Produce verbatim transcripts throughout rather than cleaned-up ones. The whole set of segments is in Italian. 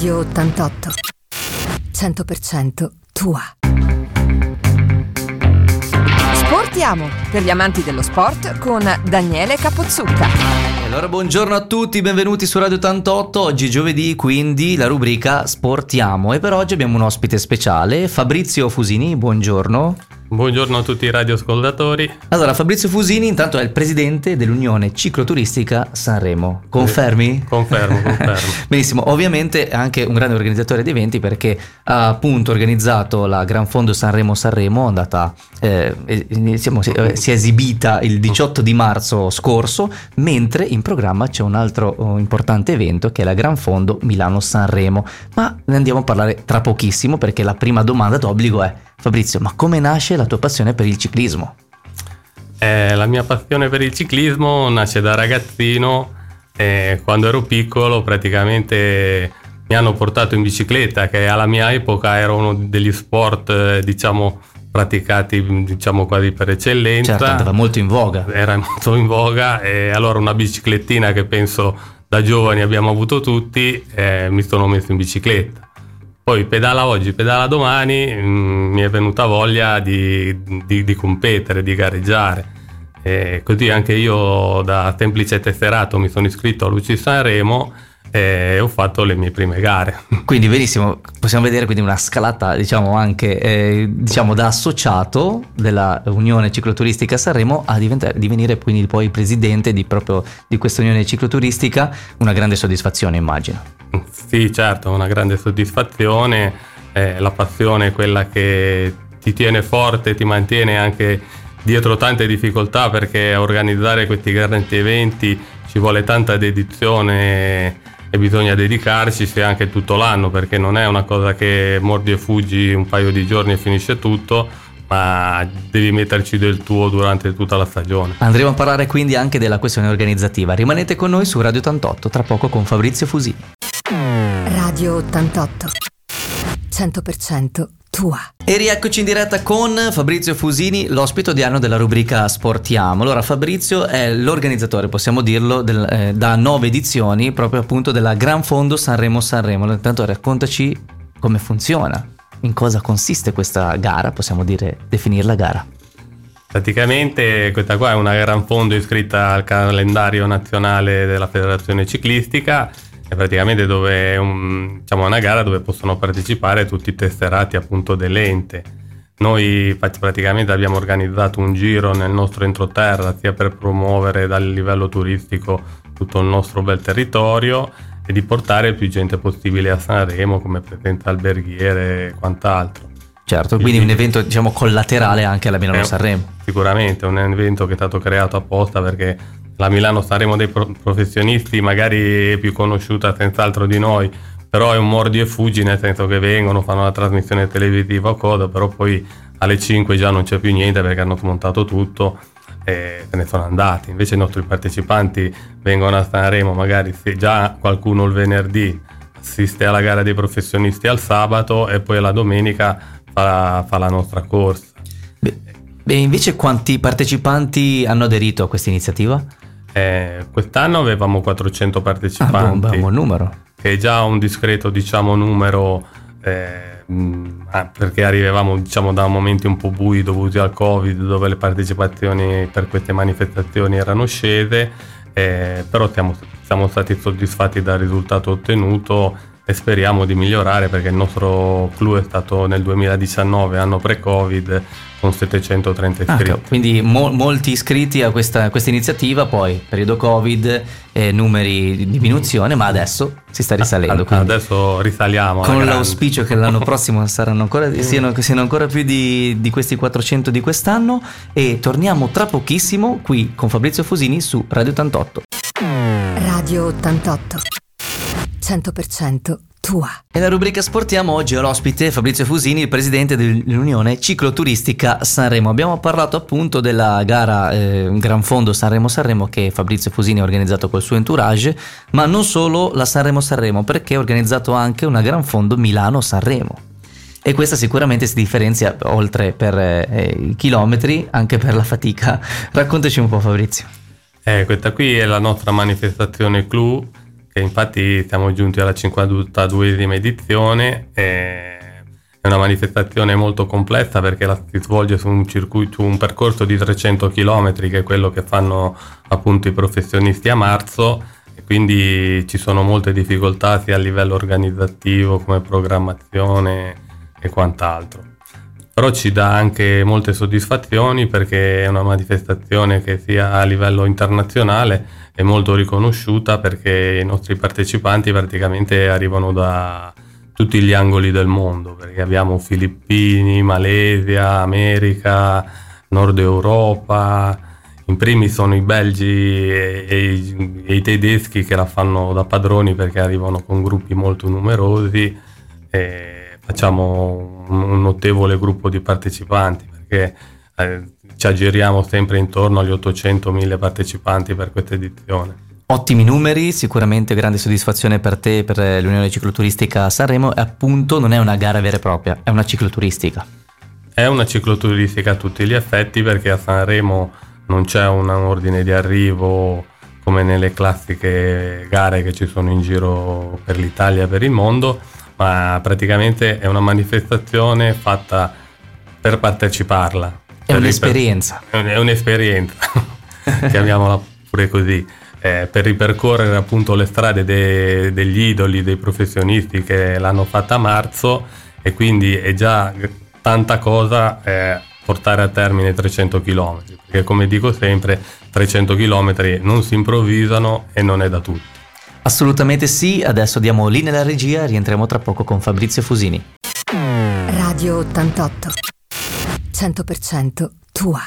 Radio ottantotto, cento per cento tua. Sportiamo, per gli amanti dello sport, con Daniele Capozzucca. Allora, buongiorno a tutti, benvenuti su Radio ottantotto. Oggi giovedì, quindi la rubrica Sportiamo, e per oggi abbiamo un ospite speciale, Fabrizio Fusini. Buongiorno. Buongiorno a tutti i radioascoltatori. Allora, Fabrizio Fusini intanto è il presidente dell'Unione Cicloturistica Sanremo. Confermi? Confermo, confermo. Benissimo, ovviamente è anche un grande organizzatore di eventi, perché ha appunto organizzato la Gran Fondo Sanremo Sanremo, andata, eh, diciamo, si, eh, si è esibita il diciotto di marzo scorso, mentre in programma c'è un altro oh, importante evento, che è la Gran Fondo Milano Sanremo, ma ne andiamo a parlare tra pochissimo, perché la prima domanda d'obbligo è: Fabrizio, ma come nasce la tua passione per il ciclismo? Eh, la mia passione per il ciclismo nasce da ragazzino. Eh, quando ero piccolo praticamente mi hanno portato in bicicletta, che alla mia epoca era uno degli sport eh, diciamo praticati diciamo quasi per eccellenza. Certo, andava molto in voga. Era molto in voga, e allora una biciclettina, che penso da giovani abbiamo avuto tutti, eh, mi sono messo in bicicletta. Poi pedala oggi, pedala domani, mh, mi è venuta voglia di, di, di competere, di gareggiare. E così anche io, da semplice tesserato, mi sono iscritto a Luci Sanremo e ho fatto le mie prime gare. Quindi benissimo, possiamo vedere quindi una scalata, diciamo, anche eh, diciamo da associato della Unione Cicloturistica Sanremo a diventare, divenire quindi poi presidente di proprio di questa Unione Cicloturistica. Una grande soddisfazione, immagino. Sì, certo, una grande soddisfazione. Eh, la passione è quella che ti tiene forte, ti mantiene anche dietro tante difficoltà, perché organizzare questi grandi eventi ci vuole tanta dedizione e bisogna dedicarci, se anche tutto l'anno, perché non è una cosa che mordi e fuggi un paio di giorni e finisce tutto, ma devi metterci del tuo durante tutta la stagione. Andremo a parlare quindi anche della questione organizzativa. Rimanete con noi su Radio ottantotto, tra poco con Fabrizio Fusini. Radio ottantotto, cento per cento tua. E rieccoci in diretta con Fabrizio Fusini, l'ospite odierno della rubrica Sportiamo. Allora, Fabrizio è l'organizzatore, possiamo dirlo, del, eh, da nove edizioni, proprio appunto della Gran Fondo Sanremo Sanremo. Allora, intanto raccontaci come funziona, in cosa consiste questa gara, possiamo dire, definirla gara. Praticamente questa qua è una Gran Fondo iscritta al calendario nazionale della Federazione Ciclistica. È praticamente dove un, diciamo una gara dove possono partecipare tutti i tesserati appunto dell'ente. Noi praticamente abbiamo organizzato un giro nel nostro entroterra, sia per promuovere dal livello turistico tutto il nostro bel territorio e di portare più gente possibile a Sanremo, come presenza alberghiere e quant'altro. Certo, quindi, quindi un evento diciamo collaterale anche alla Milano Sanremo. Sicuramente è un evento che è stato creato apposta, perché la Milano Sanremo dei professionisti magari è più conosciuta senz'altro di noi, però è un mordi e fuggi, nel senso che vengono, fanno la trasmissione televisiva o cosa, però poi alle cinque già non c'è più niente, perché hanno smontato tutto e se ne sono andati. Invece i nostri partecipanti vengono a Sanremo, magari se già qualcuno il venerdì assiste alla gara dei professionisti al sabato, e poi la domenica fa, fa la nostra corsa. E invece quanti partecipanti hanno aderito a questa iniziativa? Eh, quest'anno avevamo quattrocento partecipanti. Ah, bomba, un buon numero. Che è già un discreto, diciamo, numero, eh, perché arrivavamo, diciamo, da momenti un po' bui dovuti al Covid, dove le partecipazioni per queste manifestazioni erano scese, eh, però siamo, siamo stati soddisfatti dal risultato ottenuto e speriamo di migliorare, perché il nostro club è stato nel duemiladiciannove, anno pre-Covid, con settecentotrenta iscritti. Ah, quindi mo- molti iscritti a questa, questa iniziativa, poi periodo Covid, eh, numeri di diminuzione, ma adesso si sta risalendo. Ah, adesso risaliamo. Con l'auspicio che l'anno prossimo saranno ancora, siano, siano ancora più di, di questi quattrocento di quest'anno. E torniamo tra pochissimo qui con Fabrizio Fusini su Radio ottantotto. Radio ottantotto, cento per cento tua. Nella rubrica Sportiamo oggi ho l'ospite Fabrizio Fusini, il presidente dell'Unione Cicloturistica Sanremo. Abbiamo parlato appunto della gara eh, Gran Fondo Sanremo Sanremo che Fabrizio Fusini ha organizzato col suo entourage, ma non solo la Sanremo Sanremo, perché ha organizzato anche una Gran Fondo Milano Sanremo. E questa sicuramente si differenzia, oltre per eh, i chilometri, anche per la fatica. Raccontaci un po', Fabrizio. Eh, questa qui è la nostra manifestazione clou, e infatti siamo giunti alla cinquantaduesima edizione. È una manifestazione molto complessa perché la si svolge su un circuito, un percorso di trecento chilometri, che è quello che fanno appunto i professionisti a marzo, e quindi ci sono molte difficoltà sia a livello organizzativo come programmazione e quant'altro. Però ci dà anche molte soddisfazioni perché è una manifestazione che sia a livello internazionale è molto riconosciuta, perché i nostri partecipanti praticamente arrivano da tutti gli angoli del mondo, perché abbiamo Filippini, Malesia, America, Nord Europa. In primis sono i belgi e, e, e i tedeschi che la fanno da padroni, perché arrivano con gruppi molto numerosi e facciamo un notevole gruppo di partecipanti, perché eh, ci aggiriamo sempre intorno agli ottocentomila partecipanti per questa edizione. Ottimi numeri, sicuramente grande soddisfazione per te, per l'Unione Cicloturistica Sanremo. E appunto non è una gara vera e propria, è una cicloturistica. È una cicloturistica a tutti gli effetti, perché a Sanremo non c'è un ordine di arrivo come nelle classiche gare che ci sono in giro per l'Italia e per il mondo, ma praticamente è una manifestazione fatta per parteciparla. È un'esperienza. È un'esperienza, chiamiamola pure così, eh, per ripercorrere appunto le strade de- degli idoli, dei professionisti che l'hanno fatta a marzo, e quindi è già tanta cosa eh, portare a termine trecento chilometri, perché come dico sempre trecento chilometri non si improvvisano e non è da tutti. Assolutamente sì, adesso diamo linea alla regia, rientriamo tra poco con Fabrizio Fusini. Radio ottantotto, cento per cento tua.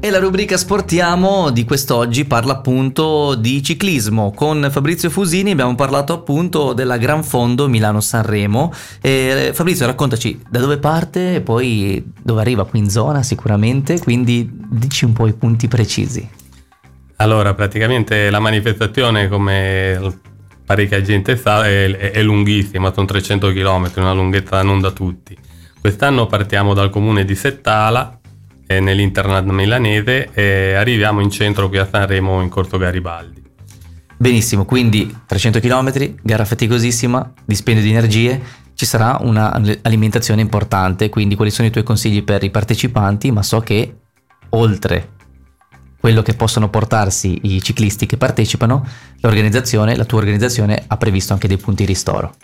E la rubrica Sportiamo di quest'oggi parla appunto di ciclismo. Con Fabrizio Fusini abbiamo parlato appunto della Gran Fondo Milano Sanremo. E Fabrizio, raccontaci da dove parte e poi dove arriva, qui in zona sicuramente, quindi dici un po' i punti precisi. Allora, praticamente la manifestazione, come parecchia gente sa, è, è lunghissima, sono trecento chilometri, una lunghezza non da tutti. Quest'anno partiamo dal comune di Settala, eh, nell'internat milanese, e arriviamo in centro qui a Sanremo, in Corso Garibaldi. Benissimo, quindi trecento chilometri, gara faticosissima, dispendio di energie, ci sarà un'alimentazione importante, quindi quali sono i tuoi consigli per i partecipanti? Ma so che oltre quello che possono portarsi i ciclisti che partecipano, l'organizzazione, la tua organizzazione ha previsto anche dei punti ristoro.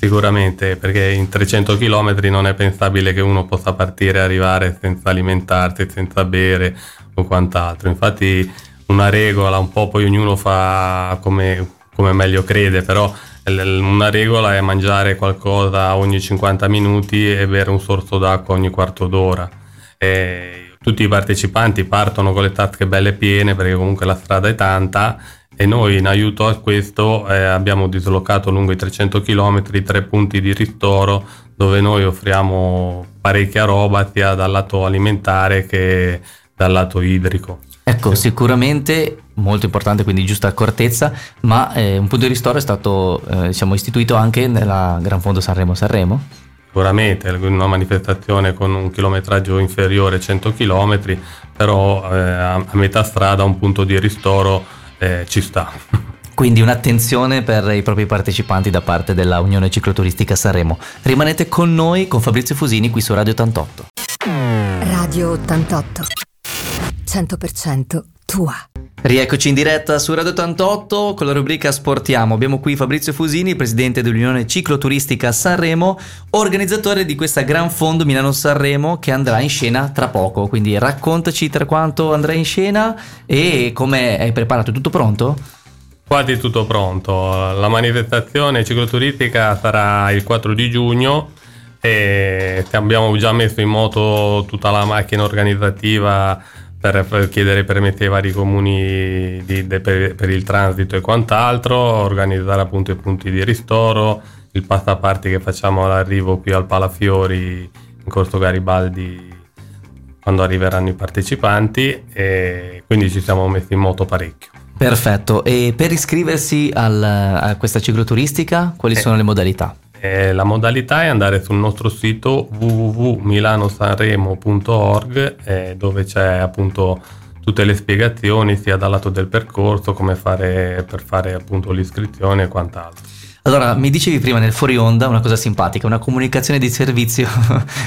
Sicuramente, perché in trecento chilometri non è pensabile che uno possa partire e arrivare senza alimentarsi, senza bere o quant'altro. Infatti una regola, un po' poi ognuno fa come, come meglio crede, però una regola è mangiare qualcosa ogni cinquanta minuti e bere un sorso d'acqua ogni quarto d'ora. E tutti i partecipanti partono con le tasche belle piene, perché comunque la strada è tanta, e noi in aiuto a questo eh, abbiamo dislocato lungo i trecento chilometri tre punti di ristoro, dove noi offriamo parecchia roba sia dal lato alimentare che dal lato idrico. Ecco, sicuramente molto importante, quindi giusta accortezza, ma eh, un punto di ristoro è stato eh, diciamo istituito anche nella Gran Fondo Sanremo Sanremo? Sicuramente una manifestazione con un chilometraggio inferiore ai cento chilometri, però eh, a metà strada un punto di ristoro eh, ci sta. Quindi un'attenzione per i propri partecipanti da parte della Unione Cicloturistica Sanremo. Rimanete con noi, con Fabrizio Fusini qui su Radio ottantotto. Radio ottantotto, cento per cento tua. Rieccoci in diretta su Radio ottantotto con la rubrica Sportiamo. Abbiamo qui Fabrizio Fusini, presidente dell'Unione Cicloturistica Sanremo, organizzatore di questa Gran Fondo Milano Sanremo che andrà in scena tra poco. Quindi raccontaci tra quanto andrà in scena e come hai preparato. Tutto pronto? Quasi tutto pronto. La manifestazione cicloturistica sarà il quattro di giugno e abbiamo già messo in moto tutta la macchina organizzativa per chiedere permessi ai vari comuni di, de, per, per il transito e quant'altro, organizzare appunto i punti di ristoro, il passaparti che facciamo all'arrivo qui al Palafiori in Corso Garibaldi quando arriveranno i partecipanti, e quindi ci siamo messi in moto parecchio. Perfetto, e per iscriversi al, a questa cicloturistica quali eh, sono le modalità? Eh, la modalità è andare sul nostro sito w w w punto milano sanremo punto org, eh, dove c'è appunto tutte le spiegazioni sia dal lato del percorso, come fare per fare appunto l'iscrizione e quant'altro. Allora, mi dicevi prima nel fuori onda una cosa simpatica, una comunicazione di servizio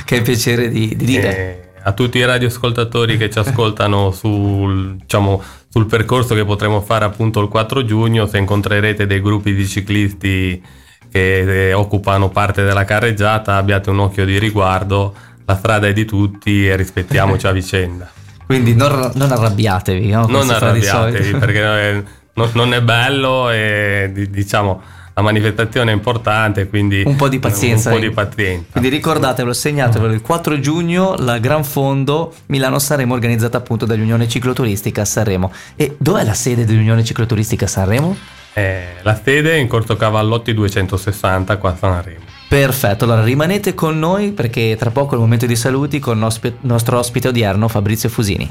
che è piacere di, di dire. E a tutti i radioascoltatori che ci ascoltano sul, diciamo, sul percorso che potremo fare appunto il quattro giugno, se incontrerete dei gruppi di ciclisti che occupano parte della carreggiata, abbiate un occhio di riguardo, la strada è di tutti e rispettiamoci a vicenda. Quindi non, non arrabbiatevi, no? Non arrabbiatevi, perché è, non, non è bello e diciamo la manifestazione è importante, quindi un po' di pazienza. Un po' di pazienza. Quindi ricordatevelo, segnatevelo, il quattro giugno la Gran Fondo Milano Sanremo organizzata appunto dall'Unione Cicloturistica Sanremo. E dov'è la sede dell'Unione Cicloturistica Sanremo? Eh, la sede è in Corso Cavallotti duecentosessanta qua a Sanremo. Perfetto, allora rimanete con noi perché tra poco è il momento di saluti con il nostro ospite odierno Fabrizio Fusini.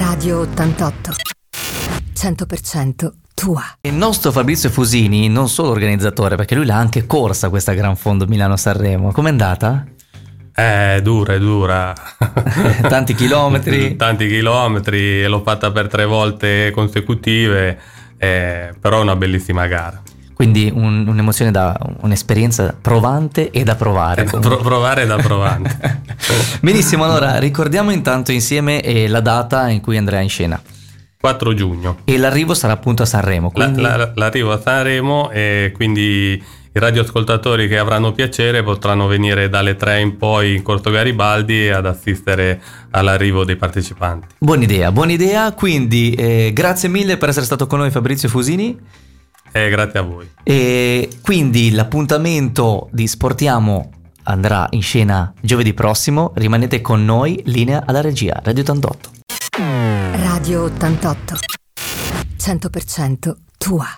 Radio ottantotto, cento per cento tua. Il nostro Fabrizio Fusini, non solo organizzatore, perché lui l'ha anche corsa questa Gran Fondo Milano Sanremo. Com'è andata? Eh, dura, è dura. Tanti chilometri. Tanti chilometri, l'ho fatta per tre volte consecutive, eh, però è una bellissima gara. Quindi un, un'emozione da un'esperienza provante e da provare. Da pro, provare e da provante. Benissimo, allora ricordiamo intanto insieme eh, la data in cui andrà in scena. quattro giugno. E l'arrivo sarà appunto a Sanremo. Quindi... La, la, l'arrivo a Sanremo e quindi i radioascoltatori che avranno piacere potranno venire dalle tre in poi in Corso Garibaldi ad assistere all'arrivo dei partecipanti. Buona idea, buona idea. Quindi eh, grazie mille per essere stato con noi Fabrizio Fusini. Eh, grazie a voi. E quindi l'appuntamento di Sportiamo andrà in scena giovedì prossimo. Rimanete con noi, linea alla regia. Radio ottantotto. Radio ottantotto, cento per cento tua.